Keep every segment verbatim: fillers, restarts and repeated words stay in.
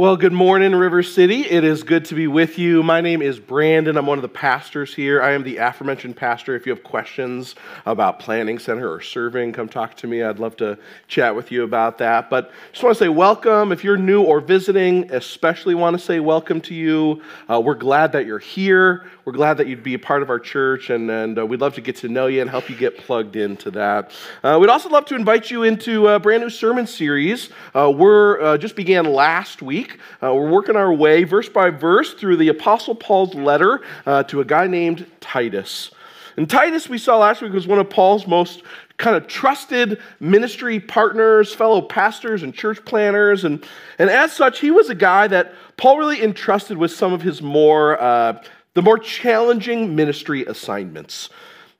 Well, good morning, River City. It is good to be with you. My name is Brandon. I'm one of the pastors here. I am the aforementioned pastor. If you have questions about Planning Center or serving, come talk to me. I'd love to chat with you about that. But just want to say welcome. If you're new or visiting, especially want to say welcome to you. Uh, we're glad that you're here. We're glad that you'd be a part of our church, and, and uh, we'd love to get to know you and help you get plugged into that. Uh, we'd also love to invite you into a brand new sermon series. Uh, we're uh, just began last week. Uh, we're working our way verse by verse through the Apostle Paul's letter uh, to a guy named Titus. And Titus, we saw last week, was one of Paul's most kind of trusted ministry partners, fellow pastors and church planners. And, and as such, he was a guy that Paul really entrusted with some of his more, uh, the more challenging ministry assignments.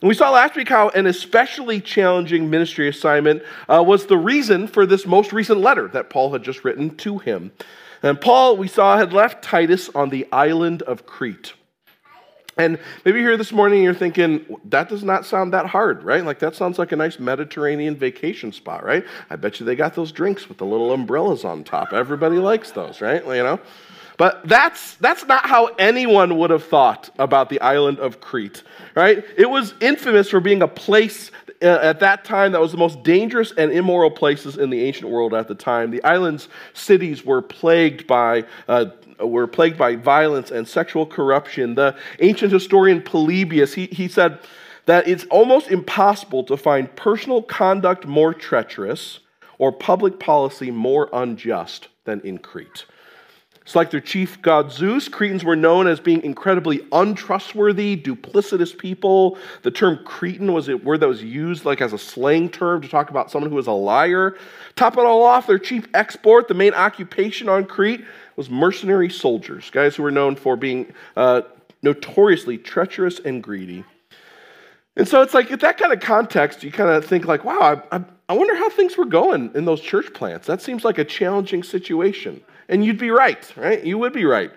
And we saw last week how an especially challenging ministry assignment uh, was the reason for this most recent letter that Paul had just written to him. And Paul, we saw, had left Titus on the island of Crete. And maybe you're here this morning and you're thinking, that does not sound that hard, right? Like, that sounds like a nice Mediterranean vacation spot, right? I bet you they got those drinks with the little umbrellas on top. Everybody likes those, right? You know? But that's that's not how anyone would have thought about the island of Crete, right? It was infamous for being a place uh, at that time that was the most dangerous and immoral places in the ancient world at the time. The island's cities were plagued by uh, were plagued by violence and sexual corruption. The ancient historian Polybius, he, he said that it's almost impossible to find personal conduct more treacherous or public policy more unjust than in Crete. It's like their chief god Zeus. Cretans were known as being incredibly untrustworthy, duplicitous people. The term Cretan was a word that was used like as a slang term to talk about someone who was a liar. Top it all off, their chief export, the main occupation on Crete, was mercenary soldiers, guys who were known for being uh, notoriously treacherous and greedy. And so it's like, in that kind of context, you kind of think like, wow, I, I, I wonder how things were going in those church plants. That seems like a challenging situation. And you'd be right, right? You would be right.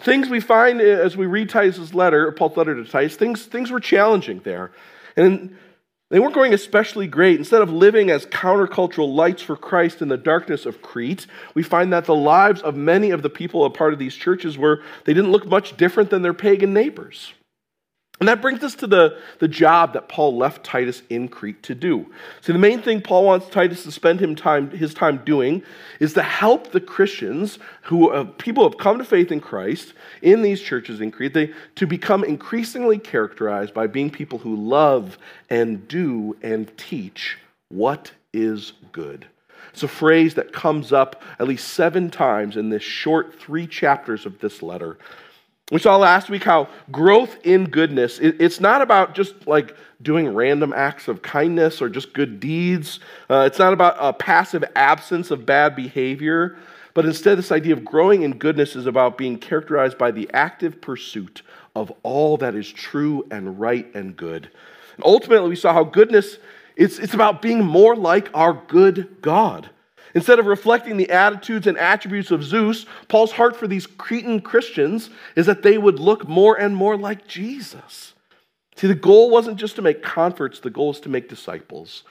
Things we find as we read Titus's letter, Paul's letter to Titus, things, things were challenging there. And they weren't going especially great. Instead of living as countercultural lights for Christ in the darkness of Crete, we find that the lives of many of the people a part of these churches were, they didn't look much different than their pagan neighbors. And that brings us to the, the job that Paul left Titus in Crete to do. See, the main thing Paul wants Titus to spend him time, his time doing is to help the Christians, who uh, people who have come to faith in Christ in these churches in Crete, they, to become increasingly characterized by being people who love and do and teach what is good. It's a phrase that comes up at least seven times in this short three chapters of this letter. We saw last week how growth in goodness, it, it's not about just like doing random acts of kindness or just good deeds. Uh, it's not about a passive absence of bad behavior, but instead this idea of growing in goodness is about being characterized by the active pursuit of all that is true and right and good. And ultimately, we saw how goodness, it's, it's about being more like our good God. Instead of reflecting the attitudes and attributes of Zeus, Paul's heart for these Cretan Christians is that they would look more and more like Jesus. See, the goal wasn't just to make converts, the goal is to make disciples.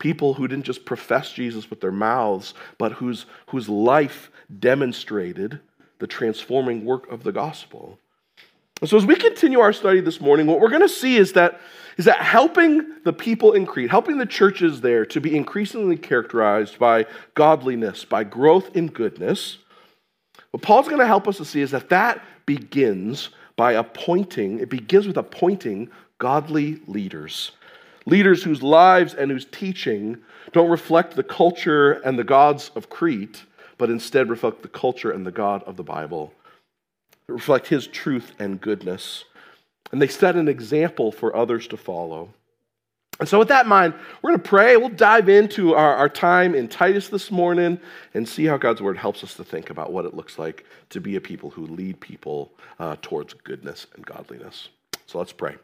People who didn't just profess Jesus with their mouths, but whose, whose life demonstrated the transforming work of the gospel. And so as we continue our study this morning, what we're going to see is that is that helping the people in Crete, helping the churches there to be increasingly characterized by godliness, by growth in goodness, what Paul's going to help us to see is that that begins by appointing, it begins with appointing godly leaders. Leaders whose lives and whose teaching don't reflect the culture and the gods of Crete, but instead reflect the culture and the God of the Bible. They reflect his truth and goodness. And they set an example for others to follow. And so with that in mind, we're going to pray. We'll dive into our, our time in Titus this morning and see how God's word helps us to think about what it looks like to be a people who lead people uh, towards goodness and godliness. So let's pray.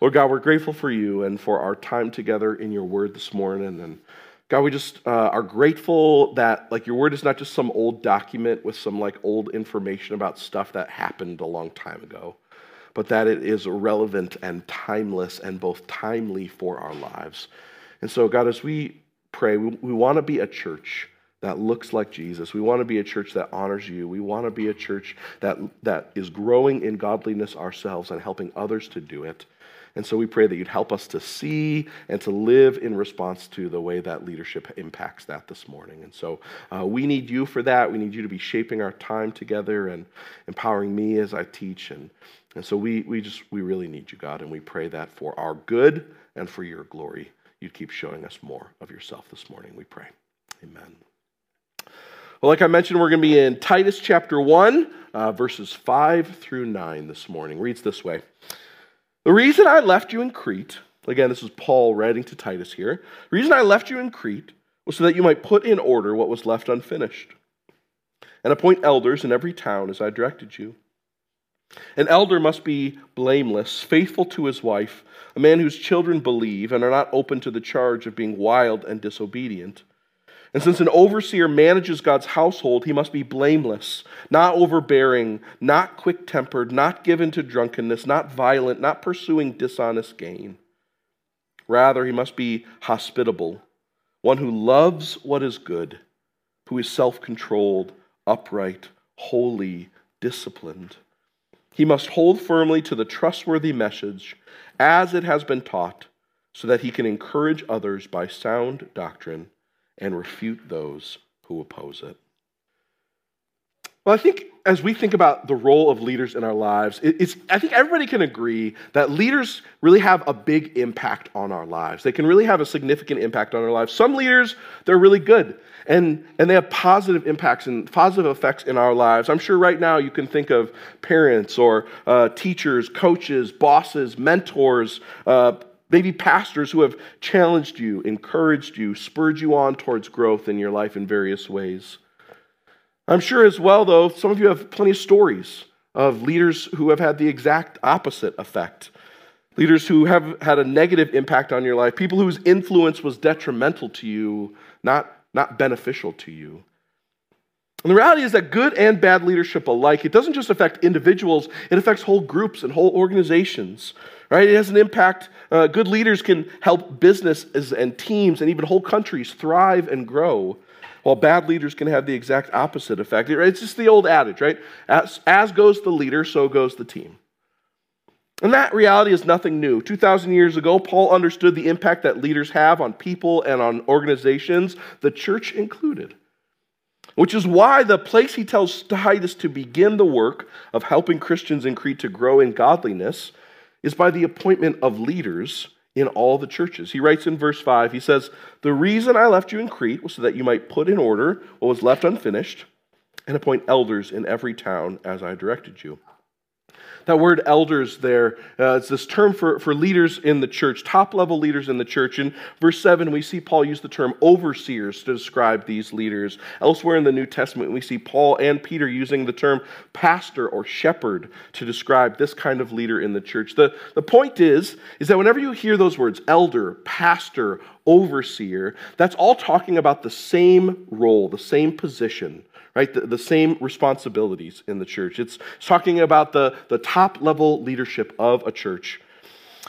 Lord God, we're grateful for you and for our time together in your word this morning. And God, we just uh, are grateful that like your word is not just some old document with some like old information about stuff that happened a long time ago, but that it is relevant and timeless and both timely for our lives. And so, God, as we pray, we, we want to be a church that looks like Jesus. We want to be a church that honors you. We want to be a church that that is growing in godliness ourselves and helping others to do it. And so we pray that you'd help us to see and to live in response to the way that leadership impacts that this morning. And so uh, we need you for that. We need you to be shaping our time together and empowering me as I teach. And, and so we we just we really need you, God, and we pray that for our good and for your glory, you'd keep showing us more of yourself this morning, we pray. Amen. Well, like I mentioned, we're going to be in Titus chapter one, uh, verses five through nine this morning. It reads this way. The reason I left you in Crete, again, this is Paul writing to Titus here. The reason I left you in Crete was so that you might put in order what was left unfinished and appoint elders in every town as I directed you. An elder must be blameless, faithful to his wife, a man whose children believe and are not open to the charge of being wild and disobedient. And since an overseer manages God's household, he must be blameless, not overbearing, not quick-tempered, not given to drunkenness, not violent, not pursuing dishonest gain. Rather, he must be hospitable, one who loves what is good, who is self-controlled, upright, holy, disciplined. He must hold firmly to the trustworthy message as it has been taught, so that he can encourage others by sound doctrine and refute those who oppose it. Well, I think as we think about the role of leaders in our lives, it's, I think everybody can agree that leaders really have a big impact on our lives. They can really have a significant impact on our lives. Some leaders, they're really good, and, and they have positive impacts and positive effects in our lives. I'm sure right now you can think of parents or uh, teachers, coaches, bosses, mentors, uh, maybe pastors who have challenged you, encouraged you, spurred you on towards growth in your life in various ways. I'm sure as well, though, some of you have plenty of stories of leaders who have had the exact opposite effect. Leaders who have had a negative impact on your life, people whose influence was detrimental to you, not, not beneficial to you. And the reality is that good and bad leadership alike, it doesn't just affect individuals, it affects whole groups and whole organizations, right? It has an impact. Uh, good leaders can help businesses and teams and even whole countries thrive and grow, while bad leaders can have the exact opposite effect. It's just the old adage, right? As, as goes the leader, so goes the team. And that reality is nothing new. two thousand years ago, Paul understood the impact that leaders have on people and on organizations, the church included. Which is why the place he tells Titus to begin the work of helping Christians in Crete to grow in godliness is by the appointment of leaders in all the churches. He writes in verse five, he says, the reason I left you in Crete was so that you might put in order what was left unfinished and appoint elders in every town as I directed you. That word elders there, uh, it's this term for, for leaders in the church, top-level leaders in the church. In verse seven, we see Paul use the term overseers to describe these leaders. Elsewhere in the New Testament, we see Paul and Peter using the term pastor or shepherd to describe this kind of leader in the church. The, the point is, is that whenever you hear those words, elder, pastor, overseer, that's all talking about the same role, the same position, right? The, the same responsibilities in the church. It's, it's talking about the, the top-level leadership of a church.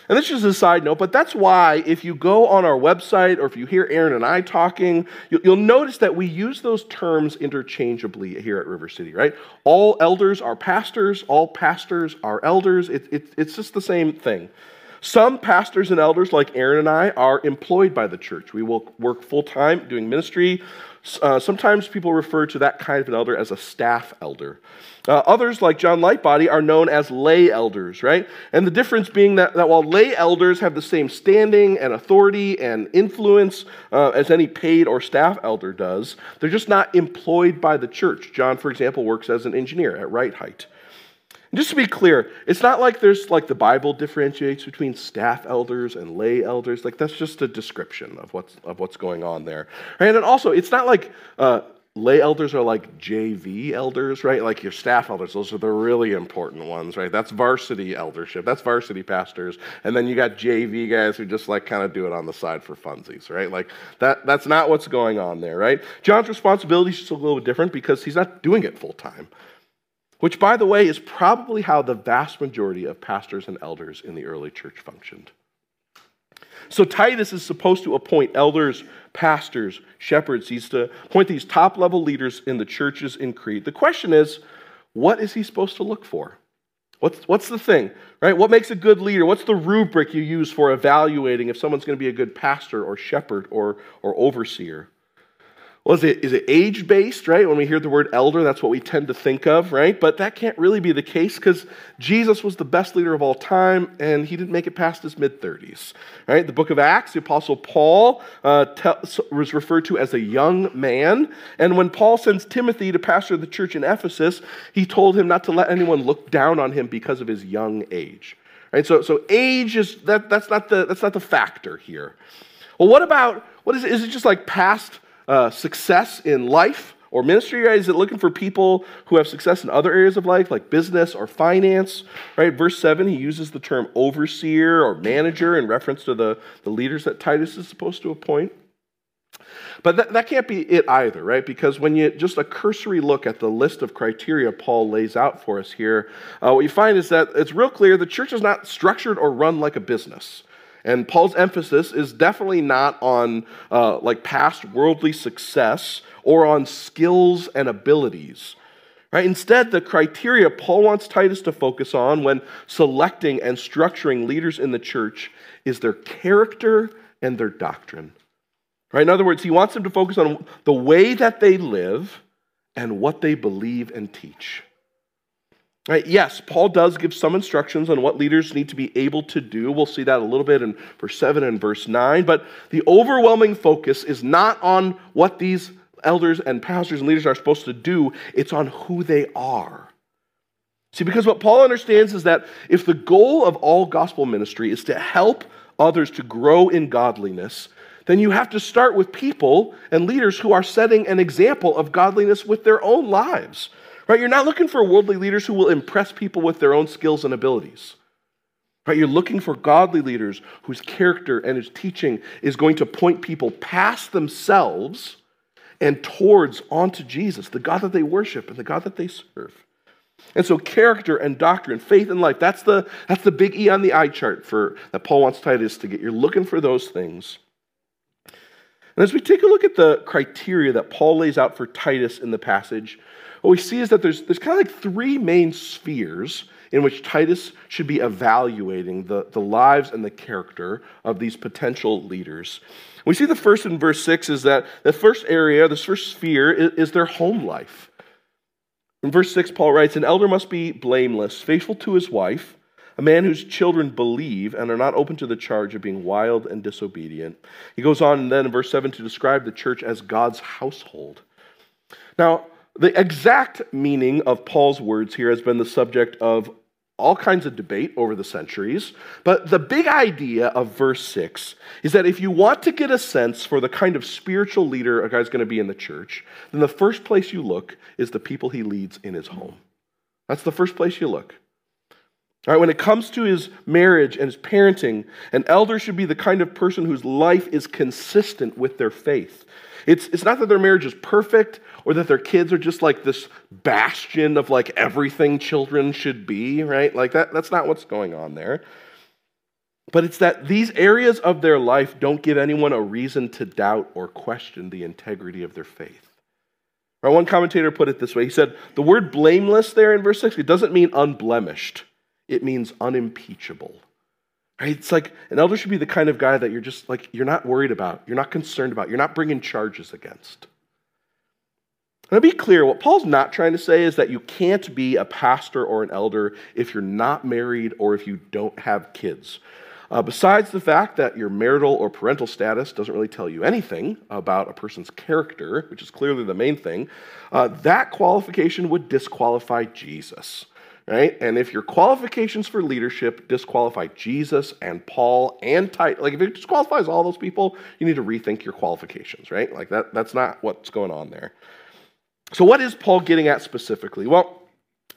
And this is a side note, but that's why if you go on our website or if you hear Aaron and I talking, you'll, you'll notice that we use those terms interchangeably here at River City, right? All elders are pastors, all pastors are elders. It, it, it's just the same thing. Some pastors and elders, like Aaron and I, are employed by the church. We will work full-time doing ministry. Uh, sometimes people refer to that kind of an elder as a staff elder. Uh, others, like John Lightbody, are known as lay elders, right? And the difference being that, that while lay elders have the same standing and authority and influence uh, as any paid or staff elder does, they're just not employed by the church. John, for example, works as an engineer at Wright Height. Just to be clear, it's not like there's like the Bible differentiates between staff elders and lay elders. Like that's just a description of what's of what's going on there. Right? And also, it's not like uh, lay elders are like J V elders, right? Like your staff elders, those are the really important ones, right? That's varsity eldership. That's varsity pastors. And then you got J V guys who just like kind of do it on the side for funsies, right? Like that that's not what's going on there, right? John's responsibility is just a little different because he's not doing it full time. Which, by the way, is probably how the vast majority of pastors and elders in the early church functioned. So Titus is supposed to appoint elders, pastors, shepherds. He's to appoint these top-level leaders in the churches in Crete. The question is, what is he supposed to look for? What's, what's the thing, right? What makes a good leader? What's the rubric you use for evaluating if someone's going to be a good pastor or shepherd or, or overseer? Well, is it, is it age-based, right? When we hear the word elder, that's what we tend to think of, right? But that can't really be the case because Jesus was the best leader of all time, and he didn't make it past his mid-thirties, right? The book of Acts, the Apostle Paul uh, te- was referred to as a young man, and when Paul sends Timothy to pastor the church in Ephesus, he told him not to let anyone look down on him because of his young age, right? So, so age is that that's not the that's not the factor here. Well, what about what is it? Is it just like past Uh, success in life or ministry, right? Is it looking for people who have success in other areas of life, like business or finance, right? Verse seven, he uses the term overseer or manager in reference to the, the leaders that Titus is supposed to appoint. But that, that can't be it either, right? Because when you just a cursory look at the list of criteria Paul lays out for us here, uh, what you find is that it's real clear the church is not structured or run like a business. And Paul's emphasis is definitely not on uh, like past worldly success or on skills and abilities, right? Instead, the criteria Paul wants Titus to focus on when selecting and structuring leaders in the church is their character and their doctrine, right? In other words, he wants them to focus on the way that they live and what they believe and teach. Right, yes, Paul does give some instructions on what leaders need to be able to do. We'll see that a little bit in verse seven and verse nine. But the overwhelming focus is not on what these elders and pastors and leaders are supposed to do. It's on who they are. See, because what Paul understands is that if the goal of all gospel ministry is to help others to grow in godliness, then you have to start with people and leaders who are setting an example of godliness with their own lives. Right, you're not looking for worldly leaders who will impress people with their own skills and abilities. Right, you're looking for godly leaders whose character and whose teaching is going to point people past themselves and towards onto Jesus, the God that they worship and the God that they serve. And so character and doctrine, faith and life, that's the, that's the big E on the eye chart for that Paul wants Titus to get. You're looking for those things. And as we take a look at the criteria that Paul lays out for Titus in the passage, what we see is that there's, there's kind of like three main spheres in which Titus should be evaluating the, the lives and the character of these potential leaders. We see the first in verse six is that the first area, this first sphere, is, is their home life. In verse six, Paul writes, "An elder must be blameless, faithful to his wife, a man whose children believe and are not open to the charge of being wild and disobedient." He goes on then in verse seven to describe the church as God's household. Now, the exact meaning of Paul's words here has been the subject of all kinds of debate over the centuries, but the big idea of verse six is that if you want to get a sense for the kind of spiritual leader a guy's going to be in the church, then the first place you look is the people he leads in his home. That's the first place you look. All right, when it comes to his marriage and his parenting, an elder should be the kind of person whose life is consistent with their faith. It's, it's not that their marriage is perfect or that their kids are just like this bastion of like everything children should be, right? Like that, that's not what's going on there. But it's that these areas of their life don't give anyone a reason to doubt or question the integrity of their faith. Right, one commentator put it this way. He said, the word blameless there in verse six, it doesn't mean unblemished. It means unimpeachable. Right? It's like an elder should be the kind of guy that you're just like, you're not worried about, you're not concerned about, you're not bringing charges against. Now, to be clear, what Paul's not trying to say is that you can't be a pastor or an elder if you're not married or if you don't have kids. Uh, besides the fact that your marital or parental status doesn't really tell you anything about a person's character, which is clearly the main thing, uh, that qualification would disqualify Jesus. Right? And if your qualifications for leadership disqualify Jesus and Paul and Titus, like if it disqualifies all those people, you need to rethink your qualifications, right? Like that, that's not what's going on there. So what is Paul getting at specifically? Well,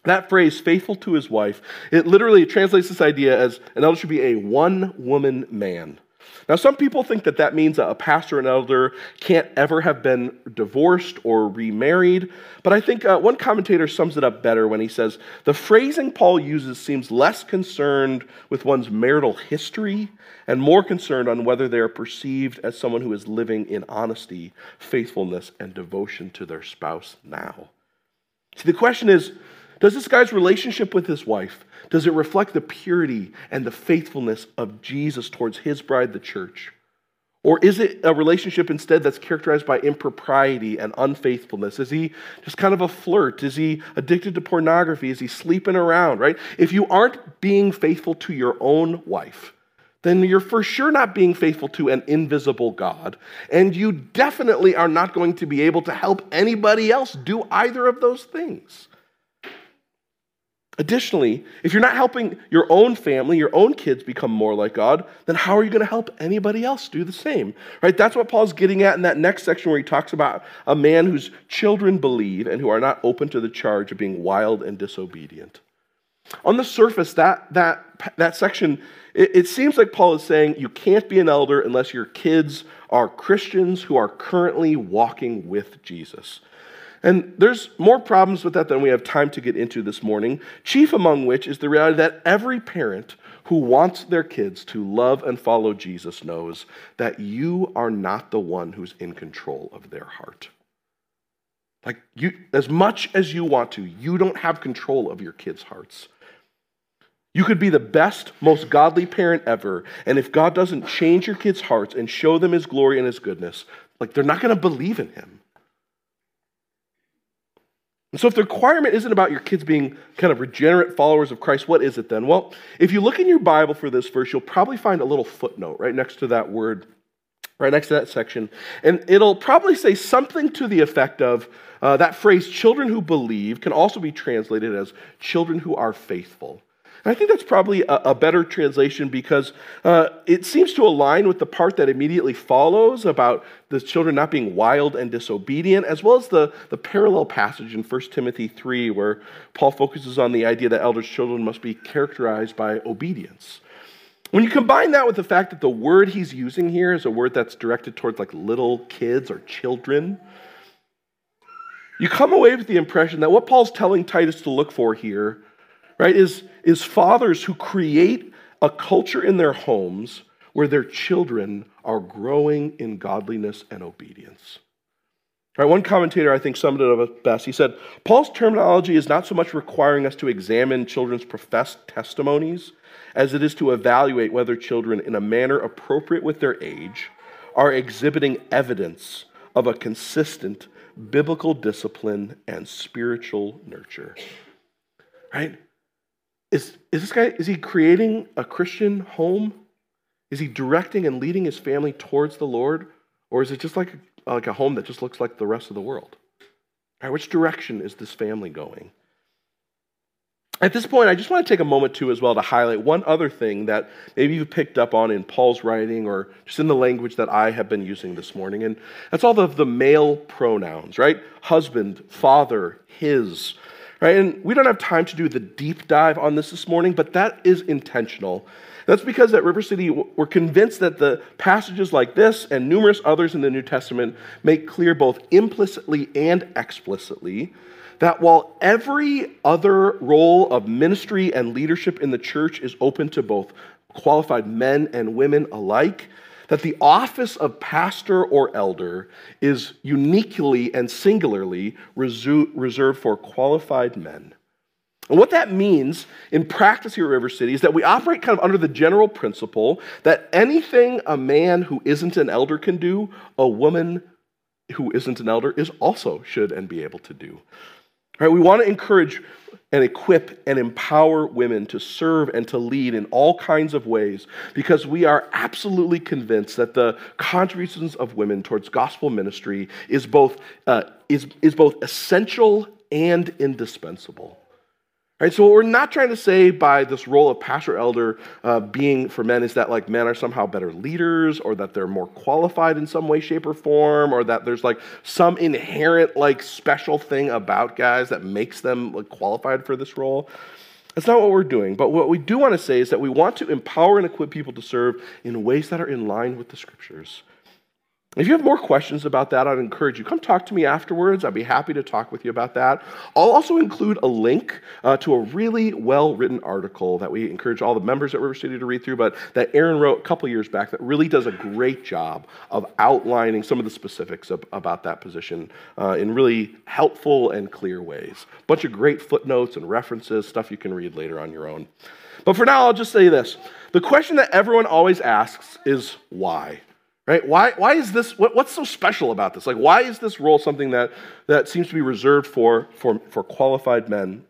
that phrase, faithful to his wife, it literally translates this idea as an elder should be a one-woman man. Now, some people think that that means a pastor and elder can't ever have been divorced or remarried, but I think uh, one commentator sums it up better when he says, the phrasing Paul uses seems less concerned with one's marital history and more concerned on whether they are perceived as someone who is living in honesty, faithfulness, and devotion to their spouse now. See, the question is, does this guy's relationship with his wife, does it reflect the purity and the faithfulness of Jesus towards his bride, the church? Or is it a relationship instead that's characterized by impropriety and unfaithfulness? Is he just kind of a flirt? Is he addicted to pornography? Is he sleeping around, right? If you aren't being faithful to your own wife, then you're for sure not being faithful to an invisible God, and you definitely are not going to be able to help anybody else do either of those things. Additionally, if you're not helping your own family, your own kids become more like God, then how are you going to help anybody else do the same? Right? That's what Paul's getting at in that next section where he talks about a man whose children believe and who are not open to the charge of being wild and disobedient. On the surface, that that that section, it, it seems like Paul is saying you can't be an elder unless your kids are Christians who are currently walking with Jesus. And there's more problems with that than we have time to get into this morning, chief among which is the reality that every parent who wants their kids to love and follow Jesus knows that you are not the one who's in control of their heart. Like, you, as much as you want to, you don't have control of your kids' hearts. You could be the best, most godly parent ever, and if God doesn't change your kids' hearts and show them his glory and his goodness, like, they're not going to believe in him. And so if the requirement isn't about your kids being kind of regenerate followers of Christ, what is it then? Well, if you look in your Bible for this verse, you'll probably find a little footnote right next to that word, right next to that section. And it'll probably say something to the effect of uh, that phrase, children who believe, can also be translated as children who are faithful. And I think that's probably a, a better translation because uh, it seems to align with the part that immediately follows about the children not being wild and disobedient, as well as the, the parallel passage in First Timothy three where Paul focuses on the idea that elders' children must be characterized by obedience. When you combine that with the fact that the word he's using here is a word that's directed towards like little kids or children, you come away with the impression that what Paul's telling Titus to look for here, right, is, is fathers who create a culture in their homes where their children are growing in godliness and obedience. Right, one commentator, I think, summed it up best. He said, Paul's terminology is not so much requiring us to examine children's professed testimonies as it is to evaluate whether children, in a manner appropriate with their age, are exhibiting evidence of a consistent biblical discipline and spiritual nurture. Right? Is, is this guy, is he creating a Christian home? Is he directing and leading his family towards the Lord? Or is it just like, like a home that just looks like the rest of the world? All right, which direction is this family going? At this point, I just want to take a moment, too, as well to highlight one other thing that maybe you've picked up on in Paul's writing or just in the language that I have been using this morning, and that's all of the male pronouns, right? Husband, father, his, right? And we don't have time to do the deep dive on this this morning, but that is intentional. That's because at River City, we're convinced that the passages like this and numerous others in the New Testament make clear both implicitly and explicitly that while every other role of ministry and leadership in the church is open to both qualified men and women alike, that the office of pastor or elder is uniquely and singularly reserved for qualified men. And what that means in practice here at River City is that we operate kind of under the general principle that anything a man who isn't an elder can do, a woman who isn't an elder is also should and be able to do. Right, we want to encourage and equip and empower women to serve and to lead in all kinds of ways because we are absolutely convinced that the contributions of women towards gospel ministry is both uh, is, is both essential and indispensable. Right, so what we're not trying to say by this role of pastor elder uh, being for men is that like men are somehow better leaders or that they're more qualified in some way, shape, or form or that there's like some inherent like special thing about guys that makes them like, qualified for this role. That's not what we're doing. But what we do want to say is that we want to empower and equip people to serve in ways that are in line with the Scriptures. If you have more questions about that, I'd encourage you, come talk to me afterwards. I'd be happy to talk with you about that. I'll also include a link uh, to a really well-written article that we encourage all the members at River City to read through, but that Aaron wrote a couple years back that really does a great job of outlining some of the specifics of, about that position uh, in really helpful and clear ways. A bunch of great footnotes and references, stuff you can read later on your own. But for now, I'll just say this. The question that everyone always asks is why? Right? Why, why is this, what, what's so special about this? Like, why is this role something that, that seems to be reserved for, for, for qualified men?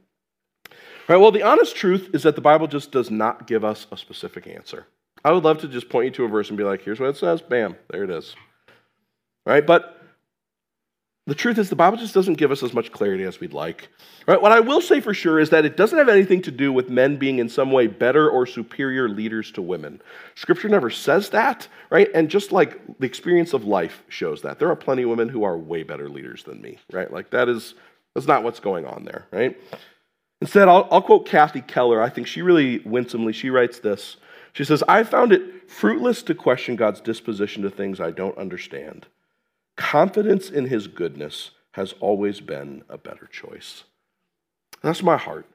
Right? Well, the honest truth is that the Bible just does not give us a specific answer. I would love to just point you to a verse and be like, here's what it says, bam, there it is. Right? But the truth is the Bible just doesn't give us as much clarity as we'd like. Right? What I will say for sure is that it doesn't have anything to do with men being in some way better or superior leaders to women. Scripture never says that, right? And just like the experience of life shows that. There are plenty of women who are way better leaders than me, right? Like that is, that's not what's going on there, right? Instead, I'll, I'll quote Kathy Keller. I think she really winsomely, she writes this. She says, "I found it fruitless to question God's disposition to things I don't understand. Confidence in his goodness has always been a better choice." And that's my heart,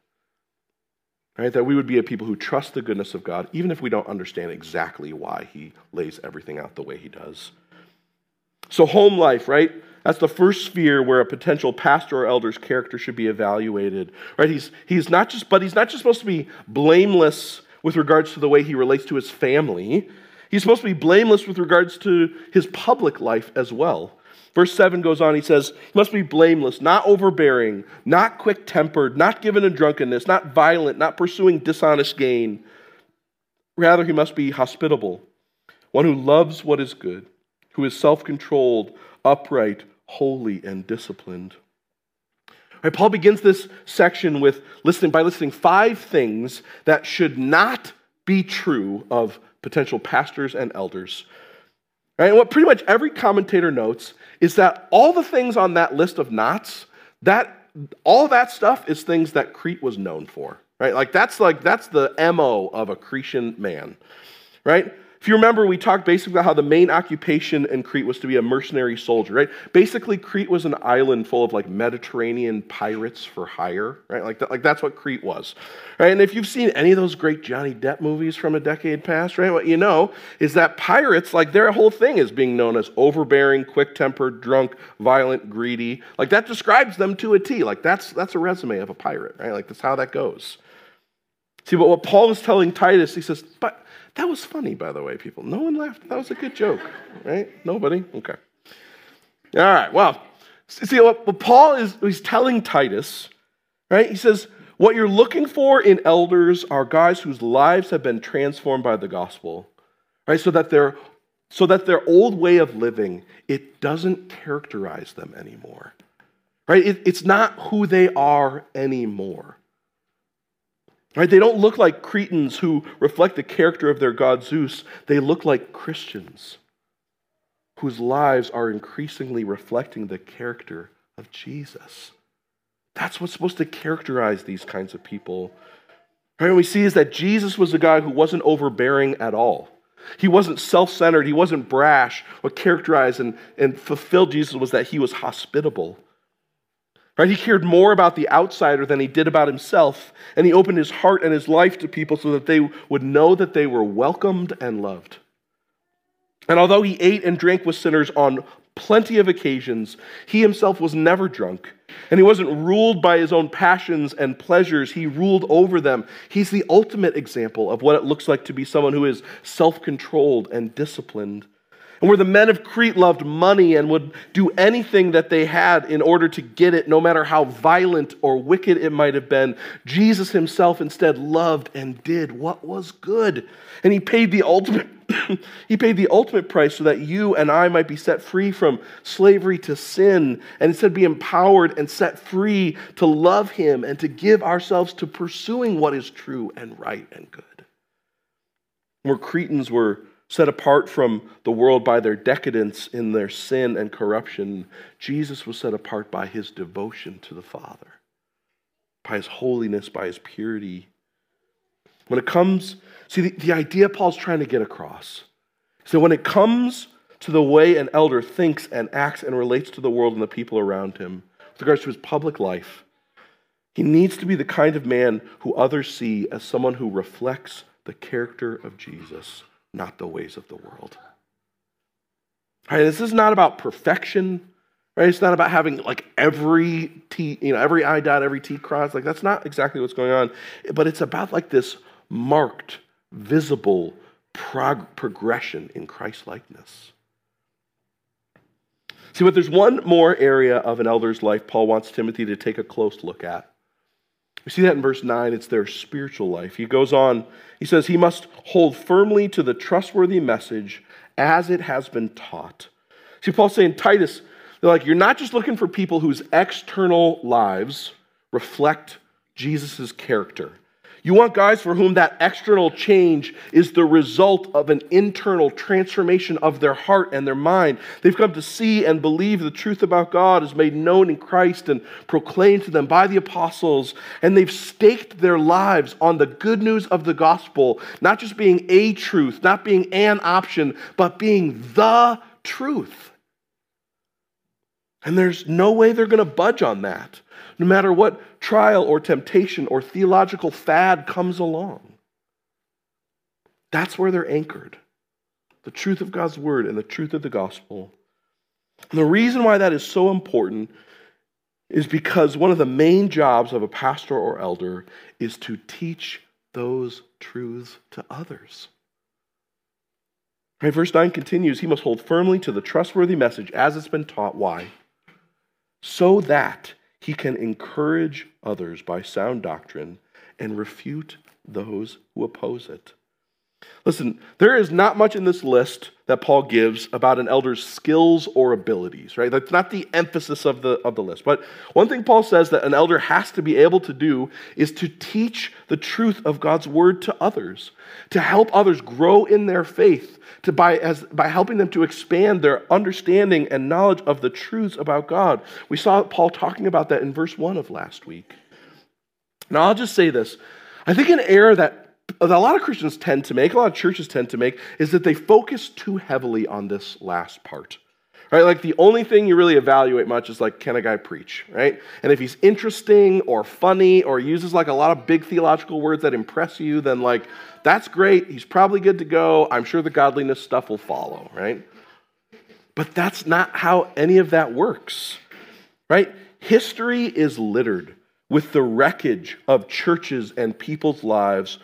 right? That we would be a people who trust the goodness of God, even if we don't understand exactly why he lays everything out the way he does. So home life, right? That's the first sphere where a potential pastor or elder's character should be evaluated, right? He's he's not just, but he's not just supposed to be blameless with regards to the way he relates to his family. He's supposed to be blameless with regards to his public life as well. Verse seven goes on, he says, he must be blameless, not overbearing, not quick-tempered, not given to drunkenness, not violent, not pursuing dishonest gain. Rather, he must be hospitable, one who loves what is good, who is self-controlled, upright, holy, and disciplined. Right, Paul begins this section with listing by listing five things that should not be true of potential pastors and elders. Right? And what pretty much every commentator notes is that all the things on that list of nots, that all that stuff is things that Crete was known for. Right? Like that's like that's the M O of a Cretan man. Right? If you remember, we talked basically about how the main occupation in Crete was to be a mercenary soldier, right? Basically, Crete was an island full of like Mediterranean pirates for hire, right? Like, that, like that's what Crete was, right? And if you've seen any of those great Johnny Depp movies from a decade past, right, what you know is that pirates, like their whole thing is being known as overbearing, quick-tempered, drunk, violent, greedy. Like that describes them to a T. Like that's that's a resume of a pirate, right? Like that's how that goes. See, but what Paul is telling Titus, he says, but that was funny, by the way, people. No one laughed. That was a good joke, right? Nobody? Okay. All right, well, see what Paul is he's telling Titus, right? He says, what you're looking for in elders are guys whose lives have been transformed by the gospel, right? So that their, so that their old way of living, it doesn't characterize them anymore, right? It, it's not who they are anymore. Right? They don't look like Cretans who reflect the character of their god Zeus. They look like Christians whose lives are increasingly reflecting the character of Jesus. That's what's supposed to characterize these kinds of people. Right? What we see is that Jesus was a guy who wasn't overbearing at all. He wasn't self-centered. He wasn't brash. What characterized and, and fulfilled Jesus was that he was hospitable. Right? He cared more about the outsider than he did about himself, and he opened his heart and his life to people so that they would know that they were welcomed and loved. And although he ate and drank with sinners on plenty of occasions, he himself was never drunk, and he wasn't ruled by his own passions and pleasures. He ruled over them. He's the ultimate example of what it looks like to be someone who is self-controlled and disciplined. And where the men of Crete loved money and would do anything that they had in order to get it, no matter how violent or wicked it might have been, Jesus himself instead loved and did what was good. And he paid the ultimate, he paid the ultimate price so that you and I might be set free from slavery to sin and instead be empowered and set free to love him and to give ourselves to pursuing what is true and right and good. Where Cretans were set apart from the world by their decadence in their sin and corruption, Jesus was set apart by his devotion to the Father, by his holiness, by his purity. When it comes, see, the, the idea Paul's trying to get across. So when it comes to the way an elder thinks and acts and relates to the world and the people around him, with regards to his public life, he needs to be the kind of man who others see as someone who reflects the character of Jesus, not the ways of the world. All right, this is not about perfection, right? It's not about having like every T, you know, every I dot, every T crossed. Like that's not exactly what's going on. But it's about like this marked, visible prog- progression in Christ-likeness. See, but there's one more area of an elder's life Paul wants Timothy to take a close look at. We see that in verse nine. It's their spiritual life. He goes on. He says, he must hold firmly to the trustworthy message as it has been taught. See, Paul's saying, Titus, they're like, you're not just looking for people whose external lives reflect Jesus' character. You want guys for whom that external change is the result of an internal transformation of their heart and their mind. They've come to see and believe the truth about God is made known in Christ and proclaimed to them by the apostles. And they've staked their lives on the good news of the gospel, not just being a truth, not being an option, but being the truth. And there's no way they're going to budge on that, no matter what trial or temptation or theological fad comes along. That's where they're anchored. The truth of God's word and the truth of the gospel. And the reason why that is so important is because one of the main jobs of a pastor or elder is to teach those truths to others. Right, verse nine continues, he must hold firmly to the trustworthy message as it's been taught. Why? So that he can encourage others by sound doctrine and refute those who oppose it. Listen, there is not much in this list that Paul gives about an elder's skills or abilities, right? That's not the emphasis of the, of the list. But one thing Paul says that an elder has to be able to do is to teach the truth of God's word to others, to help others grow in their faith, to by, as, by helping them to expand their understanding and knowledge of the truths about God. We saw Paul talking about that in verse one of last week. Now, I'll just say this. I think an error that a lot of Christians tend to make, a lot of churches tend to make, is that they focus too heavily on this last part, right? Like the only thing you really evaluate much is like, can a guy preach, right? And if he's interesting or funny or uses like a lot of big theological words that impress you, then like, that's great. He's probably good to go. I'm sure the godliness stuff will follow, right? But that's not how any of that works, right? History is littered with the wreckage of churches and people's lives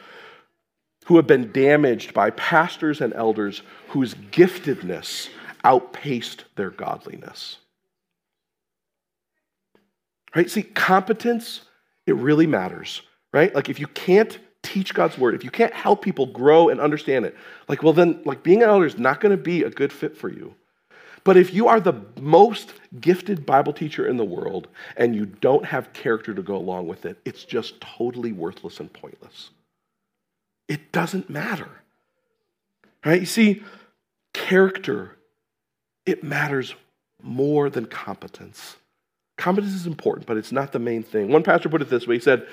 who have been damaged by pastors and elders whose giftedness outpaced their godliness. Right? See, competence, it really matters, right? Like if you can't teach God's word, if you can't help people grow and understand it, like, well then, like being an elder is not going to be a good fit for you. But if you are the most gifted Bible teacher in the world and you don't have character to go along with it, it's just totally worthless and pointless. It doesn't matter, right? You see, character, it matters more than competence. Competence is important, but it's not the main thing. One pastor put it this way. He said,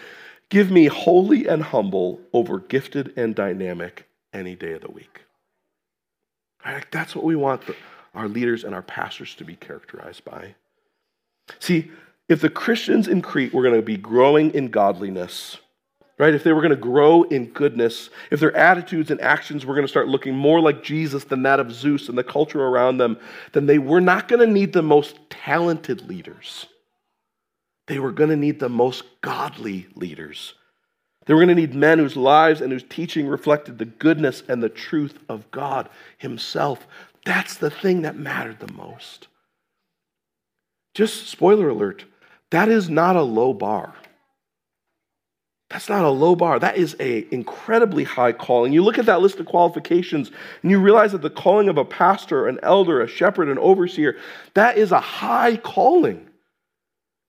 give me holy and humble over gifted and dynamic any day of the week. Right? That's what we want our leaders and our pastors to be characterized by. See, if the Christians in Crete were going to be growing in godliness, right? If they were going to grow in goodness, if their attitudes and actions were going to start looking more like Jesus than that of Zeus and the culture around them, then they were not going to need the most talented leaders. They were going to need the most godly leaders. They were going to need men whose lives and whose teaching reflected the goodness and the truth of God himself. That's the thing that mattered the most. Just spoiler alert, that is not a low bar. That's not a low bar. That is an incredibly high calling. You look at that list of qualifications and you realize that the calling of a pastor, an elder, a shepherd, an overseer, that is a high calling.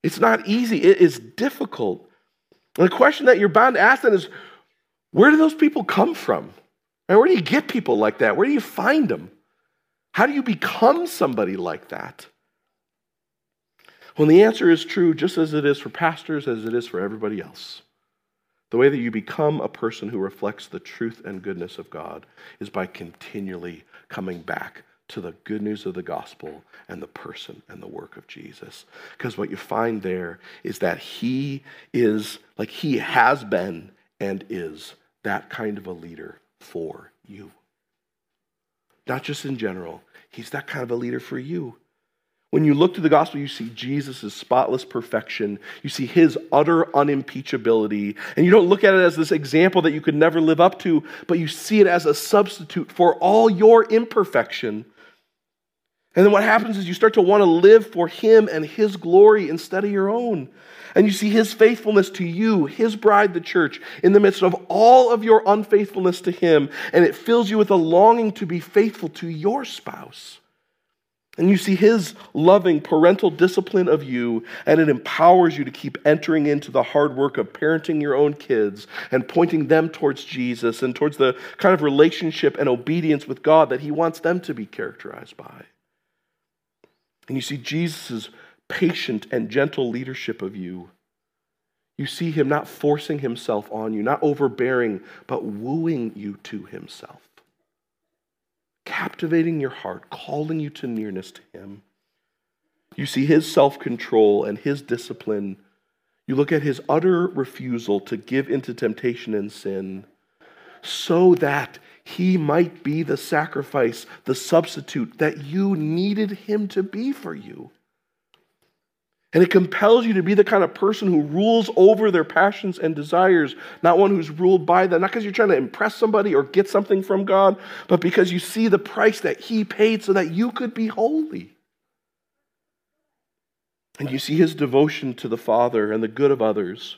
It's not easy. It is difficult. And the question that you're bound to ask then is, where do those people come from? And where do you get people like that? Where do you find them? How do you become somebody like that? Well, the answer is true just as it is for pastors, as it is for everybody else. The way that you become a person who reflects the truth and goodness of God is by continually coming back to the good news of the gospel and the person and the work of Jesus. Because what you find there is that he is, like he has been and is, that kind of a leader for you. Not just in general, he's that kind of a leader for you. When you look to the gospel, you see Jesus' spotless perfection. You see his utter unimpeachability. And you don't look at it as this example that you could never live up to, but you see it as a substitute for all your imperfection. And then what happens is you start to want to live for him and his glory instead of your own. And you see his faithfulness to you, his bride, the church, in the midst of all of your unfaithfulness to him. And it fills you with a longing to be faithful to your spouse. And you see his loving parental discipline of you, and it empowers you to keep entering into the hard work of parenting your own kids and pointing them towards Jesus and towards the kind of relationship and obedience with God that he wants them to be characterized by. And you see Jesus' patient and gentle leadership of you. You see him not forcing himself on you, not overbearing, but wooing you to himself. Captivating your heart, calling you to nearness to him. You see his self-control and his discipline. You look at his utter refusal to give into temptation and sin so that he might be the sacrifice, the substitute that you needed him to be for you. And it compels you to be the kind of person who rules over their passions and desires, not one who's ruled by them, not because you're trying to impress somebody or get something from God, but because you see the price that he paid so that you could be holy. And you see his devotion to the Father and the good of others,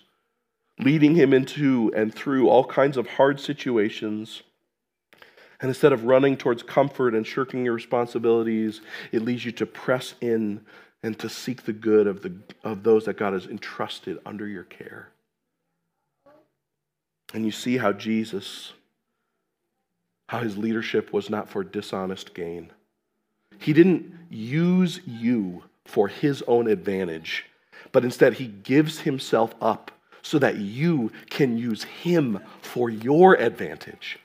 leading him into and through all kinds of hard situations. And instead of running towards comfort and shirking your responsibilities, it leads you to press in and to seek the good of the of those that God has entrusted under your care. And you see how Jesus, how his leadership was not for dishonest gain. He didn't use you for his own advantage, but instead he gives himself up so that you can use him for your advantage.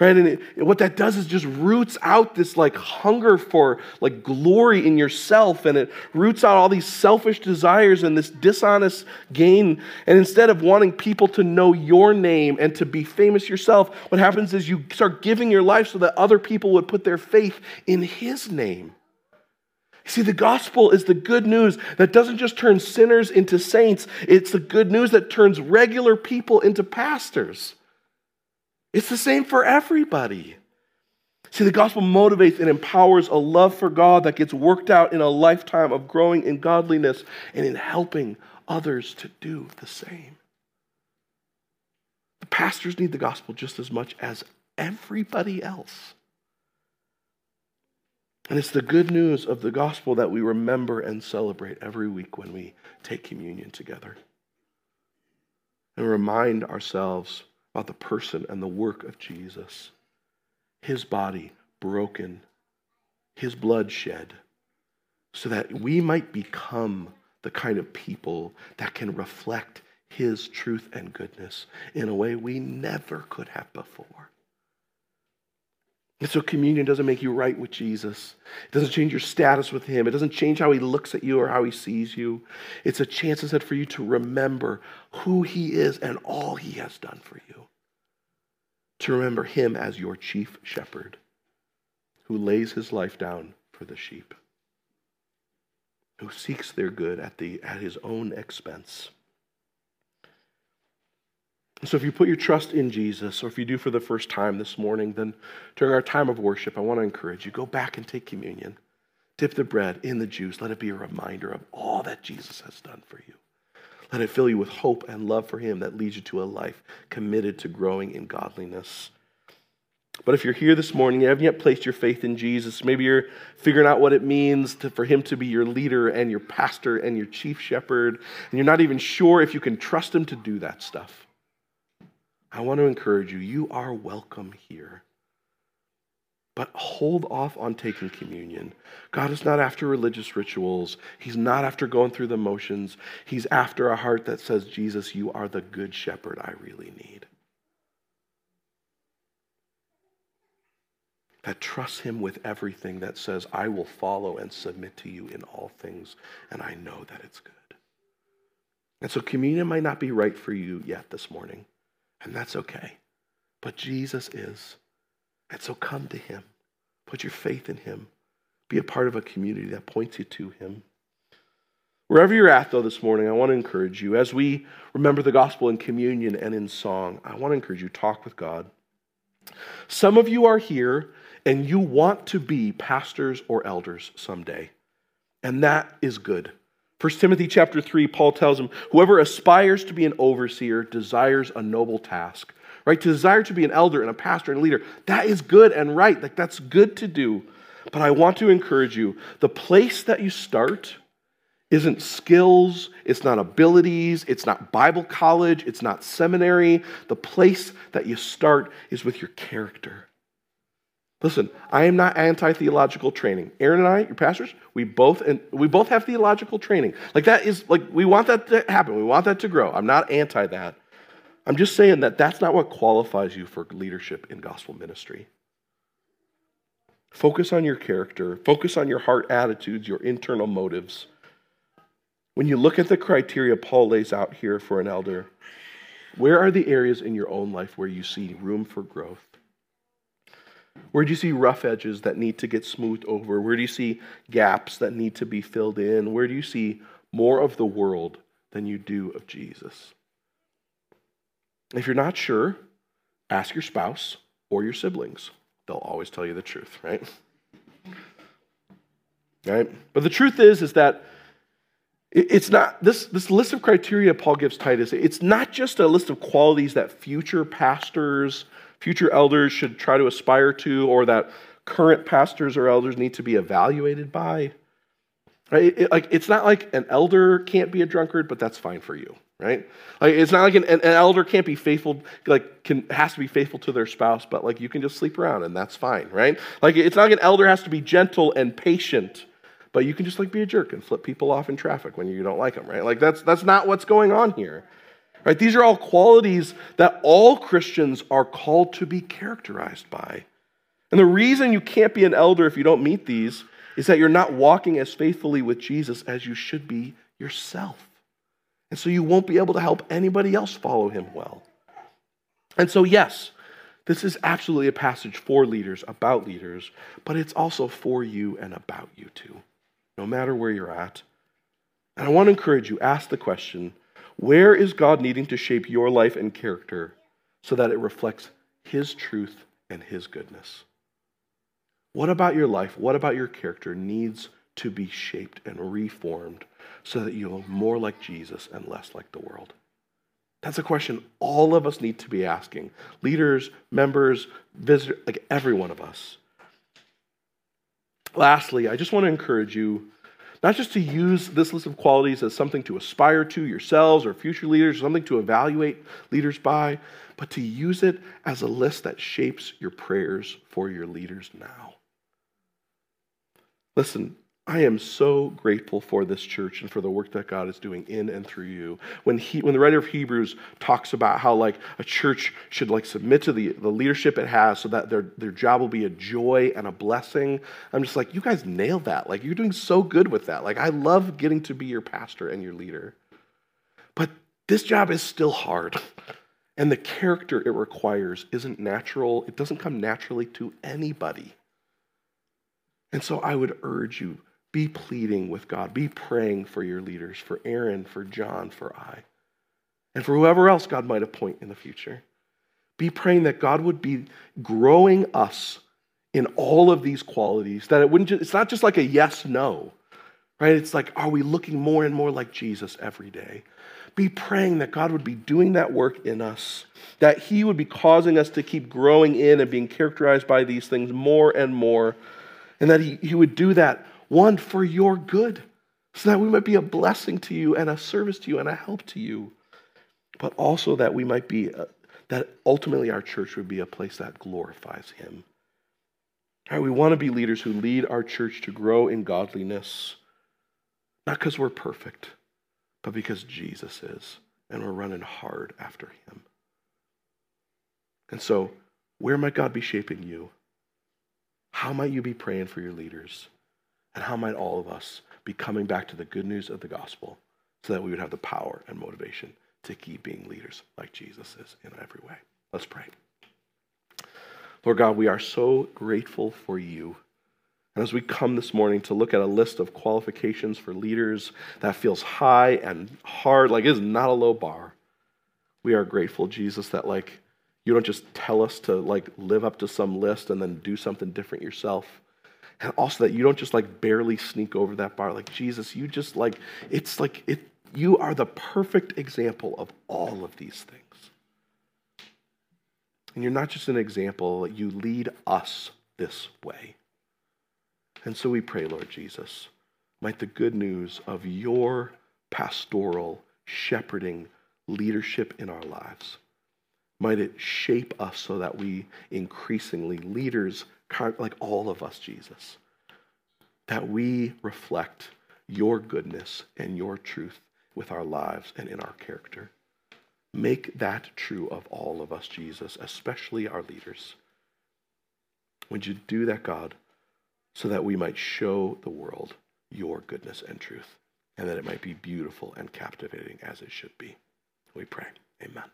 Right? And it, what that does is just roots out this like hunger for like glory in yourself, and it roots out all these selfish desires and this dishonest gain. And instead of wanting people to know your name and to be famous yourself, what happens is you start giving your life so that other people would put their faith in his name. See, the gospel is the good news that doesn't just turn sinners into saints. It's the good news that turns regular people into pastors. It's the same for everybody. See, the gospel motivates and empowers a love for God that gets worked out in a lifetime of growing in godliness and in helping others to do the same. The pastors need the gospel just as much as everybody else. And it's the good news of the gospel that we remember and celebrate every week when we take communion together and remind ourselves about the person and the work of Jesus. His body broken, his blood shed, so that we might become the kind of people that can reflect his truth and goodness in a way we never could have before. And so communion doesn't make you right with Jesus. It doesn't change your status with him. It doesn't change how he looks at you or how he sees you. It's a chance instead for you to remember who he is and all he has done for you. To remember him as your chief shepherd who lays his life down for the sheep, who seeks their good at the at his own expense. So if you put your trust in Jesus, or if you do for the first time this morning, then during our time of worship, I want to encourage you, go back and take communion. Dip the bread in the juice. Let it be a reminder of all that Jesus has done for you. Let it fill you with hope and love for him that leads you to a life committed to growing in godliness. But if you're here this morning, you haven't yet placed your faith in Jesus, maybe you're figuring out what it means to, for him to be your leader and your pastor and your chief shepherd, and you're not even sure if you can trust him to do that stuff. I want to encourage you, you are welcome here. But hold off on taking communion. God is not after religious rituals. He's not after going through the motions. He's after a heart that says, Jesus, you are the good shepherd I really need. That trusts him with everything, that says, I will follow and submit to you in all things, and I know that it's good. And so communion might not be right for you yet this morning, and that's okay. But Jesus is. And so come to him. Put your faith in him. Be a part of a community that points you to him. Wherever you're at, though, this morning, I want to encourage you, as we remember the gospel in communion and in song, I want to encourage you, talk with God. Some of you are here, and you want to be pastors or elders someday. And that is good. First Timothy chapter three, Paul tells him, whoever aspires to be an overseer desires a noble task. Right? To desire to be an elder and a pastor and a leader, that is good and right. Like, that's good to do. But I want to encourage you, the place that you start isn't skills, it's not abilities, it's not Bible college, it's not seminary. The place that you start is with your character. Listen, I am not anti-theological training. Aaron and I, your pastors, we both and we both have theological training. Like, that is, like, we want that to happen. We want that to grow. I'm not anti that. I'm just saying that that's not what qualifies you for leadership in gospel ministry. Focus on your character. Focus on your heart attitudes, your internal motives. When you look at the criteria Paul lays out here for an elder, where are the areas in your own life where you see room for growth? Where do you see rough edges that need to get smoothed over? Where do you see gaps that need to be filled in? Where do you see more of the world than you do of Jesus? If you're not sure, ask your spouse or your siblings. They'll always tell you the truth, right? Right? But the truth is, is that it's not, this, this list of criteria Paul gives Titus, it's not just a list of qualities that future pastors, future elders should try to aspire to, or that current pastors or elders need to be evaluated by. Right? It, like, it's not like an elder can't be a drunkard, but that's fine for you, right? Like, it's not like an, an elder can't be faithful, like can has to be faithful to their spouse, but like you can just sleep around and that's fine, right? Like, it's not like an elder has to be gentle and patient, but you can just like be a jerk and flip people off in traffic when you don't like them, right? Like, that's that's not what's going on here, right? These are all qualities that all Christians are called to be characterized by. And the reason you can't be an elder if you don't meet these is that you're not walking as faithfully with Jesus as you should be yourself. And so you won't be able to help anybody else follow him well. And so, yes, this is absolutely a passage for leaders, about leaders, but it's also for you and about you too, no matter where you're at. And I want to encourage you, ask the question, where is God needing to shape your life and character so that it reflects his truth and his goodness? What about your life, what about your character needs to be shaped and reformed so that you're more like Jesus and less like the world? That's a question all of us need to be asking. Leaders, members, visitors, like every one of us. Lastly, I just want to encourage you not just to use this list of qualities as something to aspire to yourselves or future leaders, or something to evaluate leaders by, but to use it as a list that shapes your prayers for your leaders now. Listen, I am so grateful for this church and for the work that God is doing in and through you. When he, when the writer of Hebrews talks about how like a church should like submit to the, the leadership it has so that their, their job will be a joy and a blessing, I'm just like, you guys nailed that. Like, you're doing so good with that. Like, I love getting to be your pastor and your leader. But this job is still hard. And the character it requires isn't natural. It doesn't come naturally to anybody. And so I would urge you, be pleading with God. Be praying for your leaders, for Aaron, for John, for I, and for whoever else God might appoint in the future. Be praying that God would be growing us in all of these qualities, that it wouldn't just, it's not just like a yes, no, right? It's like, are we looking more and more like Jesus every day? Be praying that God would be doing that work in us, that he would be causing us to keep growing in and being characterized by these things more and more, and that he, he would do that, one, for your good, so that we might be a blessing to you and a service to you and a help to you, but also that we might be, a, that ultimately our church would be a place that glorifies him. Right, we want to be leaders who lead our church to grow in godliness. Not because we're perfect, but because Jesus is. And we're running hard after him. And so, where might God be shaping you? How might you be praying for your leaders? And how might all of us be coming back to the good news of the gospel so that we would have the power and motivation to keep being leaders like Jesus is in every way? Let's pray. Lord God, we are so grateful for you. And as we come this morning to look at a list of qualifications for leaders that feels high and hard, like it is not a low bar, we are grateful, Jesus, that like you don't just tell us to like live up to some list and then do something different yourself. And also that you don't just like barely sneak over that bar. Like, Jesus, you just like, it's like, it. you are the perfect example of all of these things. And you're not just an example, you lead us this way. And so we pray, Lord Jesus, might the good news of your pastoral, shepherding leadership in our lives, might it shape us so that we increasingly, leaders like all of us, Jesus, that we reflect your goodness and your truth with our lives and in our character. Make that true of all of us, Jesus, especially our leaders. Would you do that, God, so that we might show the world your goodness and truth, and that it might be beautiful and captivating as it should be. We pray. Amen.